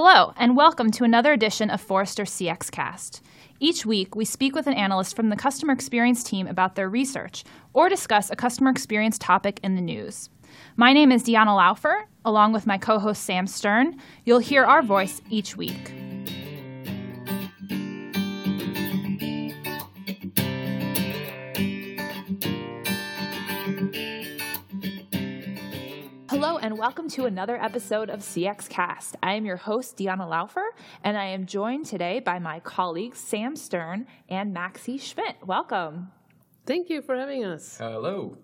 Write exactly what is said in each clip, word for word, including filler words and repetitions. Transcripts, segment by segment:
Hello, and welcome to another edition of Forrester C X Cast. Each week, we speak with an analyst from the customer experience team about their research or discuss a customer experience topic in the news. My name is Deanna Laufer. Along with my co-host Sam Stern, you'll hear our voice each week. Hello and welcome to another episode of C X Cast. I am your host, Deanna Laufer, and I am joined today by my colleagues, Sam Stern and Maxi Schmidt. Welcome. Thank you for having us. Hello.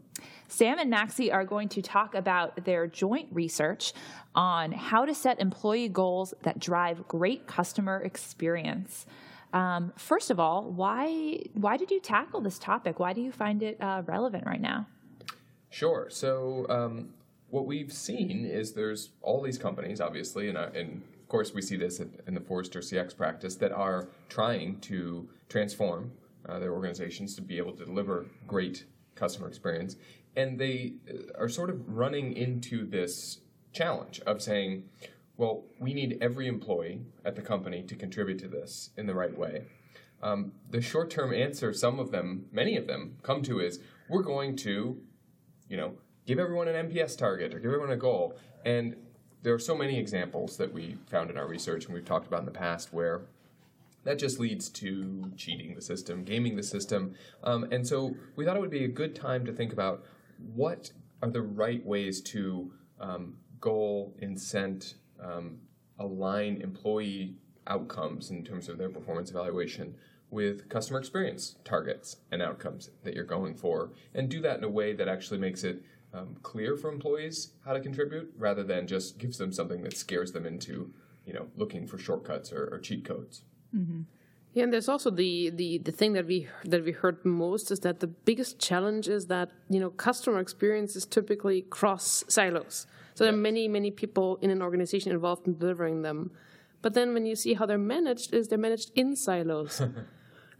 Sam and Maxi are going to talk about their joint research on how to set employee goals that drive great customer experience. Um, first of all, why, why did you tackle this topic? Why do you find it uh, relevant right now? Sure. So, um, What we've seen is there's all these companies, obviously, and, uh, and of course we see this in, in the Forrester C X practice, that are trying to transform uh, their organizations to be able to deliver great customer experience. And they are sort of running into this challenge of saying, well, we need every employee at the company to contribute to this in the right way. Um, the short-term answer some of them, many of them, come to is, we're going to, you know, give everyone an M P S target or give everyone a goal. And there are so many examples that we found in our research and we've talked about in the past where that just leads to cheating the system, gaming the system. Um, and so we thought it would be a good time to think about what are the right ways to um, goal, incent, um, align employee outcomes in terms of their performance evaluation with customer experience targets and outcomes that you're going for, and do that in a way that actually makes it Um, clear for employees how to contribute, rather than just gives them something that scares them into, you know, looking for shortcuts or, or cheat codes. Mm-hmm. Yeah, and there's also the, the the thing that we that we heard most is that the biggest challenge is that, you know, customer experience is typically cross silos. So yes. There are many many people in an organization involved in delivering them, but then when you see how they're managed, is they're managed in silos.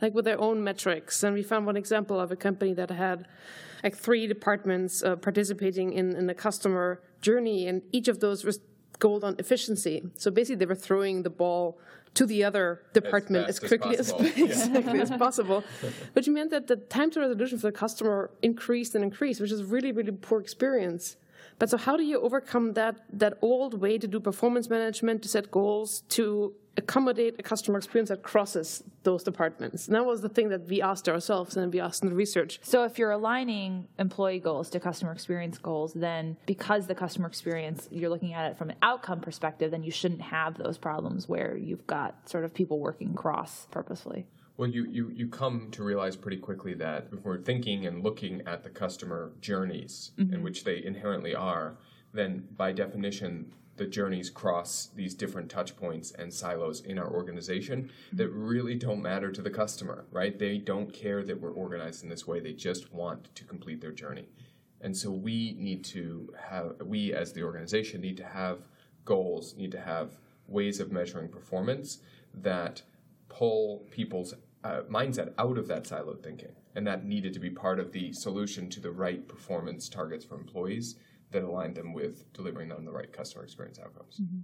Like with their own metrics. And we found one example of a company that had like three departments uh, participating in, in the customer journey, and each of those was gold on efficiency. So basically they were throwing the ball to the other department as, as quickly as possible, as, yeah. exactly as possible. Which meant that the time to resolution for the customer increased and increased, which is a really, really poor experience. But so how do you overcome that that old way to do performance management, to set goals, to accommodate a customer experience that crosses those departments? And that was the thing that we asked ourselves and we asked in the research. So if you're aligning employee goals to customer experience goals, then because the customer experience, you're looking at it from an outcome perspective, then you shouldn't have those problems where you've got sort of people working cross purposely. Well, you, you, you come to realize pretty quickly that if we're thinking and looking at the customer journeys, mm-hmm. in which they inherently are, then by definition, the journeys cross these different touch points and silos in our organization that really don't matter to the customer, right? They don't care that we're organized in this way. They just want to complete their journey. And so we need to have, we as the organization need to have goals, need to have ways of measuring performance that pull people's uh, mindset out of that siloed thinking. And that needed to be part of the solution to the right performance targets for employees that align them with delivering them the right customer experience outcomes. Mm-hmm.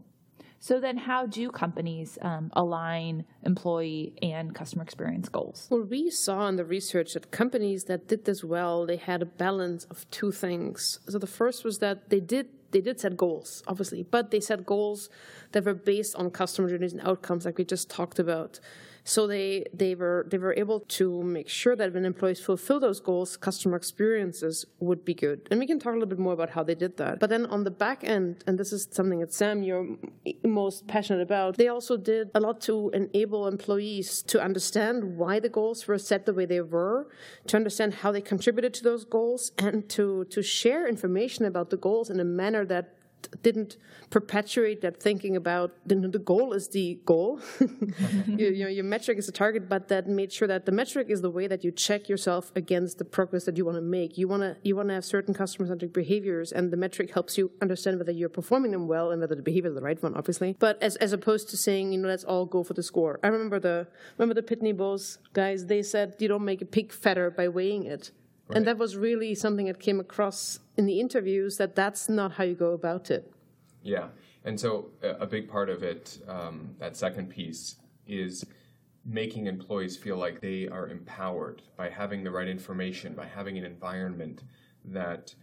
So then how do companies um, align employee and customer experience goals? Well, we saw in the research that companies that did this well, they had a balance of two things. So the first was that they did they did set goals, obviously, but they set goals that were based on customer journeys and outcomes like we just talked about. So they, they were they were able to make sure that when employees fulfill those goals, customer experiences would be good. And we can talk a little bit more about how they did that. But then on the back end, and this is something that Sam, you're most passionate about, they also did a lot to enable employees to understand why the goals were set the way they were, to understand how they contributed to those goals, and to, to share information about the goals in a manner that didn't perpetuate that thinking about the, the goal is the goal. you, you know, your metric is the target, but that made sure that the metric is the way that you check yourself against the progress that you want to make. You want to you want to have certain customer-centric behaviors, and the metric helps you understand whether you're performing them well and whether the behavior is the right one, obviously. But as as opposed to saying, you know, let's all go for the score. I remember the remember the Pitney Bowes guys. They said you don't make a pig fatter by weighing it. Right. And that was really something that came across in the interviews, that that's not how you go about it. Yeah. And so a big part of it, um, that second piece, is making employees feel like they are empowered by having the right information, by having an environment that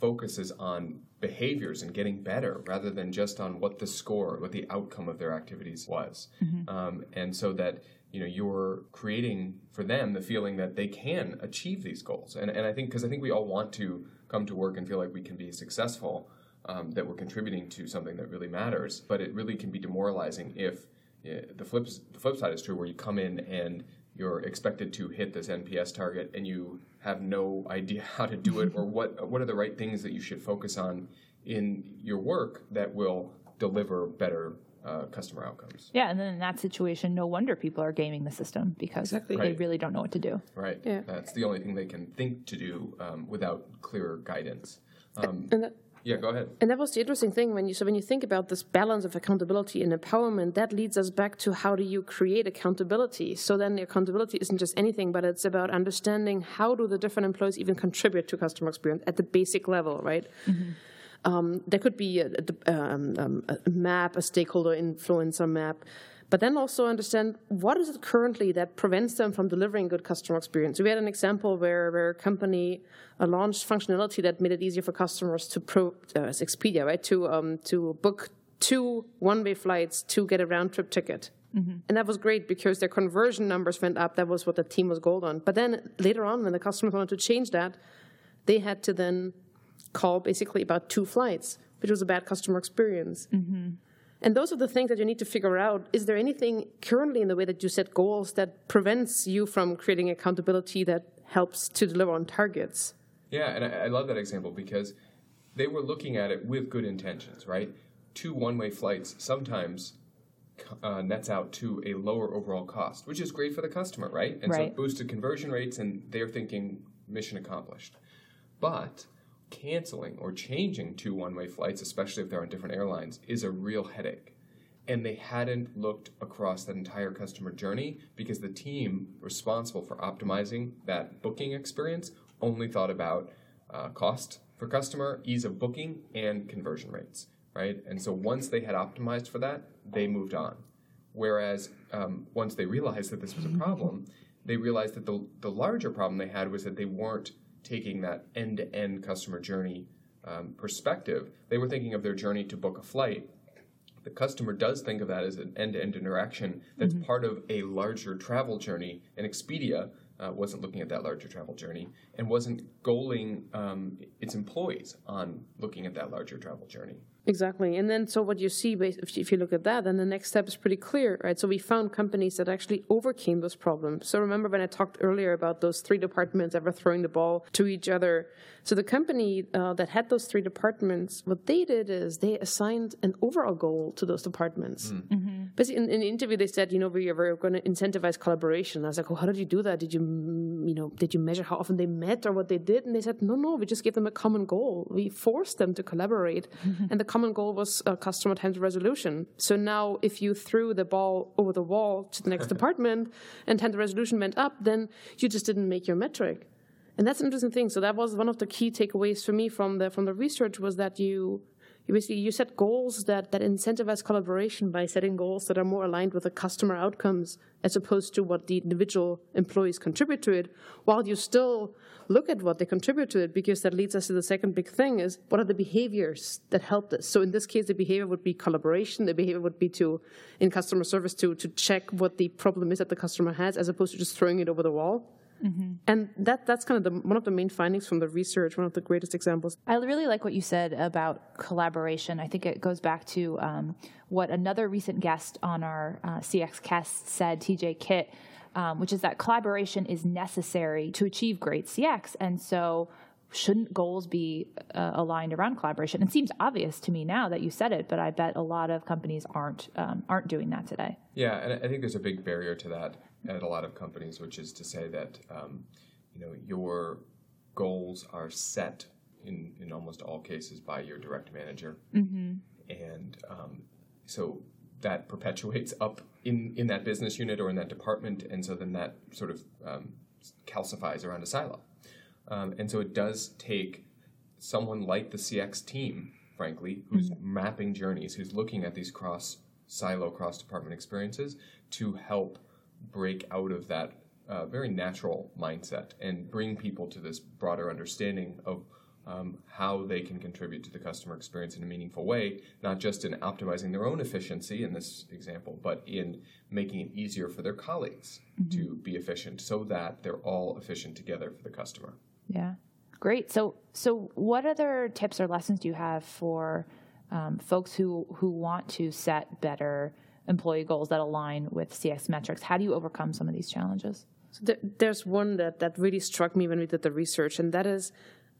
focuses on behaviors and getting better rather than just on what the score, what the outcome of their activities was. Mm-hmm. Um, and so that, you know, you're creating for them the feeling that they can achieve these goals. And and I think, because I think we all want to come to work and feel like we can be successful, um, that we're contributing to something that really matters. But it really can be demoralizing if uh, the flip, the flip side is true, where you come in and you're expected to hit this N P S target and you have no idea how to do it, or what what are the right things that you should focus on in your work that will deliver better uh, customer outcomes. Yeah, and then in that situation, no wonder people are gaming the system, because exactly. they right. really don't know what to do. Right. Yeah. That's the only thing they can think to do um, without clear guidance. Um, and that- Yeah, go ahead. And that was the interesting thing. When you so when you think about this balance of accountability and empowerment, that leads us back to how do you create accountability? So then the accountability isn't just anything, but it's about understanding how do the different employees even contribute to customer experience at the basic level, right? Mm-hmm. Um, there could be a, a, um, a map, a stakeholder influencer map, but then also understand what is it currently that prevents them from delivering good customer experience. So we had an example where, where a company launched functionality that made it easier for customers to pro, uh, it's Expedia, right, to um, to book two one-way flights to get a round-trip ticket. Mm-hmm. And that was great because their conversion numbers went up. That was what the team was gold on. But then later on, when the customers wanted to change that, they had to then call basically about two flights, which was a bad customer experience. Mm-hmm. And those are the things that you need to figure out. Is there anything currently in the way that you set goals that prevents you from creating accountability that helps to deliver on targets? Yeah, and I, I love that example because they were looking at it with good intentions, right? Two one-way flights sometimes uh, nets out to a lower overall cost, which is great for the customer, right? And right. so it boosted conversion rates, and they're thinking mission accomplished. But canceling or changing two one-way flights, especially if they're on different airlines, is a real headache. And they hadn't looked across that entire customer journey because the team responsible for optimizing that booking experience only thought about uh, cost for customer, ease of booking, and conversion rates, right? And so once they had optimized for that, they moved on. Whereas um, once they realized that this was a problem, they realized that the the larger problem they had was that they weren't taking that end-to-end customer journey um, perspective. They were thinking of their journey to book a flight. The customer does think of that as an end-to-end interaction that's mm-hmm. part of a larger travel journey, and Expedia uh, wasn't looking at that larger travel journey and wasn't goaling um, its employees on looking at that larger travel journey. Exactly. And then so what you see, if you look at that, then the next step is pretty clear, right? So we found companies that actually overcame those problems. So remember when I talked earlier about those three departments ever throwing the ball to each other. So the company uh, that had those three departments, what they did is they assigned an overall goal to those departments. Mm. Mm-hmm. Basically, in, in the interview, they said, you know, we were going to incentivize collaboration. I was like, well, how did you do that? Did you, you know, did you measure how often they met or what they did? And they said, no, no, we just gave them a common goal. We forced them to collaborate. Mm-hmm. And the common goal was uh, customer time to resolution. So now if you threw the ball over the wall to the next department and time to resolution went up, then you just didn't make your metric. And that's an interesting thing. So that was one of the key takeaways for me from the from the research, was that you you basically you set goals that, that incentivize collaboration by setting goals that are more aligned with the customer outcomes as opposed to what the individual employees contribute to it, while you still look at what they contribute to it, because that leads us to the second big thing is what are the behaviors that help us. So in this case, the behavior would be collaboration. The behavior would be to, in customer service, to to check what the problem is that the customer has as opposed to just throwing it over the wall. Mm-hmm. And that that's kind of the, one of the main findings from the research, one of the greatest examples. I really like what you said about collaboration. I think it goes back to um, what another recent guest on our uh, C X Cast said, T J Kitt, um, which is that collaboration is necessary to achieve great C X. And so shouldn't goals be uh, aligned around collaboration? It seems obvious to me now that you said it, but I bet a lot of companies aren't um, aren't doing that today. Yeah, and I think there's a big barrier to that at a lot of companies, which is to say that um, you know, your goals are set in, in almost all cases by your direct manager, mm-hmm. and um, so that perpetuates up in, in that business unit or in that department, and so then that sort of um, calcifies around a silo. Um, and so it does take someone like the C X team frankly, who's mm-hmm. mapping journeys, who's looking at these cross silo, cross department experiences to help break out of that uh, very natural mindset and bring people to this broader understanding of um, how they can contribute to the customer experience in a meaningful way, not just in optimizing their own efficiency in this example, but in making it easier for their colleagues mm-hmm. to be efficient so that they're all efficient together for the customer. Yeah. Great. So so what other tips or lessons do you have for um, folks who, who want to set better employee goals that align with C X metrics? How do you overcome some of these challenges? So th- there's one that, that really struck me when we did the research, and that is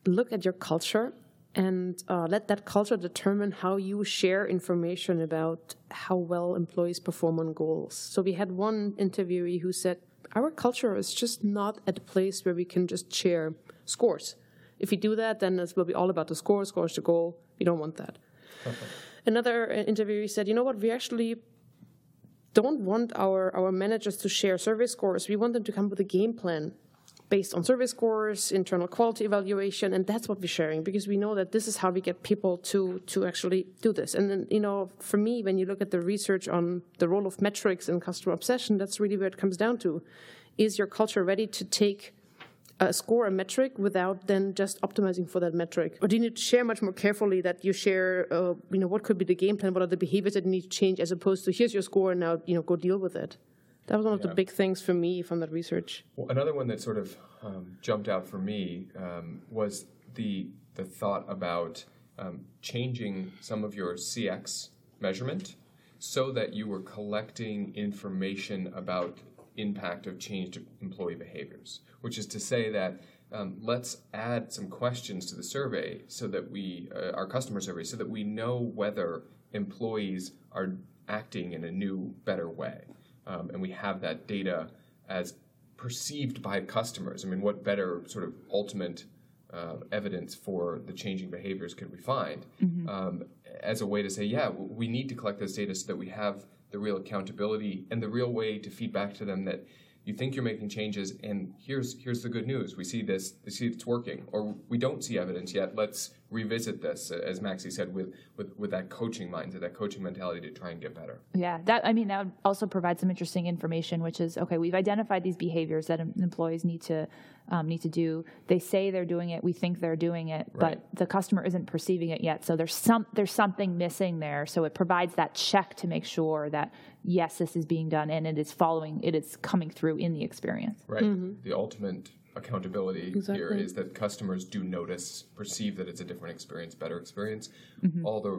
look at your culture and uh, let that culture determine how you share information about how well employees perform on goals. So we had one interviewee who said, our culture is just not at a place where we can just share scores. If you do that, then it will be all about the score, scores the goal. We don't want that. Okay. Another interviewee said, you know what, we actually don't want our, our managers to share survey scores. We want them to come with a game plan based on survey scores, internal quality evaluation, and that's what we're sharing because we know that this is how we get people to, to actually do this. And then, you know, for me, when you look at the research on the role of metrics and customer obsession, that's really where it comes down to. Is your culture ready to take Uh, score a metric without then just optimizing for that metric? Or do you need to share much more carefully that you share, uh, you know, what could be the game plan, what are the behaviors that need to change as opposed to here's your score and now, you know, go deal with it? That was one of yeah. the big things for me from that research. Well, another one that sort of um, jumped out for me um, was the the thought about um, changing some of your C X measurement so that you were collecting information about impact of changed employee behaviors, which is to say that um, let's add some questions to the survey so that we, uh, our customer survey, so that we know whether employees are acting in a new, better way. Um, and we have that data as perceived by customers. I mean, what better sort of ultimate uh, evidence for the changing behaviors could we find mm-hmm. um, as a way to say, yeah, we need to collect this data so that we have the real accountability and the real way to feed back to them that you think you're making changes and here's here's the good news. We see this, we see it's working, or we don't see evidence yet. Let's revisit this, as Maxi said, with, with, with that coaching mindset, that coaching mentality to try and get better. Yeah, that I mean, that would also provide some interesting information, which is, okay, we've identified these behaviors that employees need to um, need to do. They say they're doing it. We think they're doing it, right. But the customer isn't perceiving it yet. So there's some there's something missing there. So it provides that check to make sure that, yes, this is being done and it is following, it is coming through in the experience. Right. Mm-hmm. The ultimate accountability exactly. here is that customers do notice, perceive that it's a different experience, better experience. Mm-hmm. All the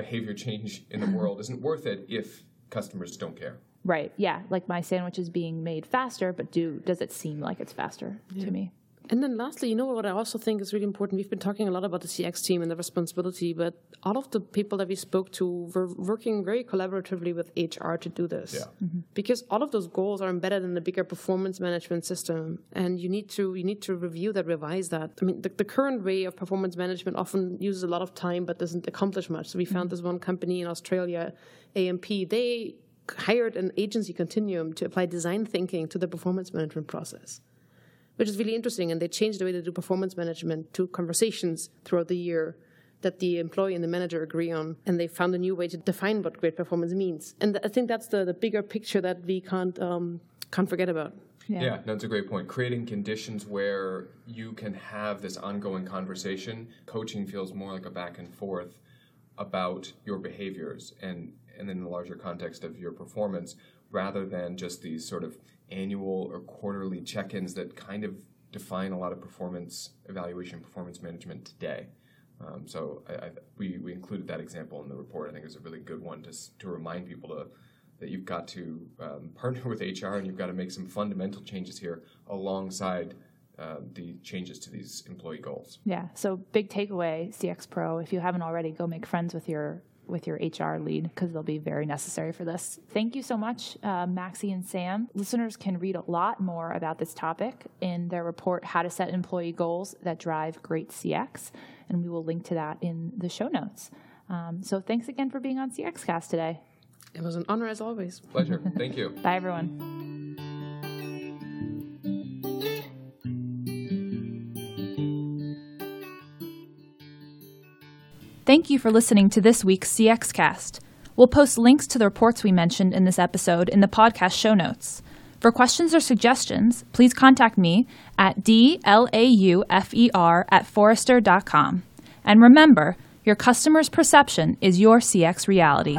behavior change in the world isn't worth it if customers don't care. Right. Yeah. Like my sandwich is being made faster, but do does it seem like it's faster yeah. to me? And then lastly, you know what I also think is really important? We've been talking a lot about the C X team and the responsibility, but all of the people that we spoke to were working very collaboratively with H R to do this. Yeah. Mm-hmm. Because all of those goals are embedded in the bigger performance management system, and you need to you need to review that, revise that. I mean, the, the current way of performance management often uses a lot of time but doesn't accomplish much. So we found mm-hmm. this one company in Australia, A M P, they hired an agency, Continuum, to apply design thinking to the performance management process, which is really interesting, and they changed the way they do performance management to conversations throughout the year that the employee and the manager agree on, and they found a new way to define what great performance means. And th- I think that's the, the bigger picture that we can't um, can't forget about. Yeah. yeah, that's a great point. Creating conditions where you can have this ongoing conversation. Coaching feels more like a back and forth about your behaviors and, and in the larger context of your performance, rather than just these sort of annual or quarterly check-ins that kind of define a lot of performance evaluation, performance management today. Um, so I, I, we, we included that example in the report. I think it was a really good one to to remind people to, that you've got to um, partner with H R and you've got to make some fundamental changes here alongside uh, the changes to these employee goals. Yeah, so big takeaway, C X Pro, if you haven't already, go make friends with your with your H R lead, because they'll be very necessary for this. Thank you so much, uh, Maxi and Sam. Listeners can read a lot more about this topic in their report, How to Set Employee Goals That Drive Great C X, and we will link to that in the show notes. Um, so thanks again for being on C X Cast today. It was an honor as always. Pleasure. Thank you. Bye, everyone. Thank you for listening to this week's C X Cast. We'll post links to the reports we mentioned in this episode in the podcast show notes. For questions or suggestions, please contact me at d laufer at forrester dot com. And remember, your customer's perception is your C X reality.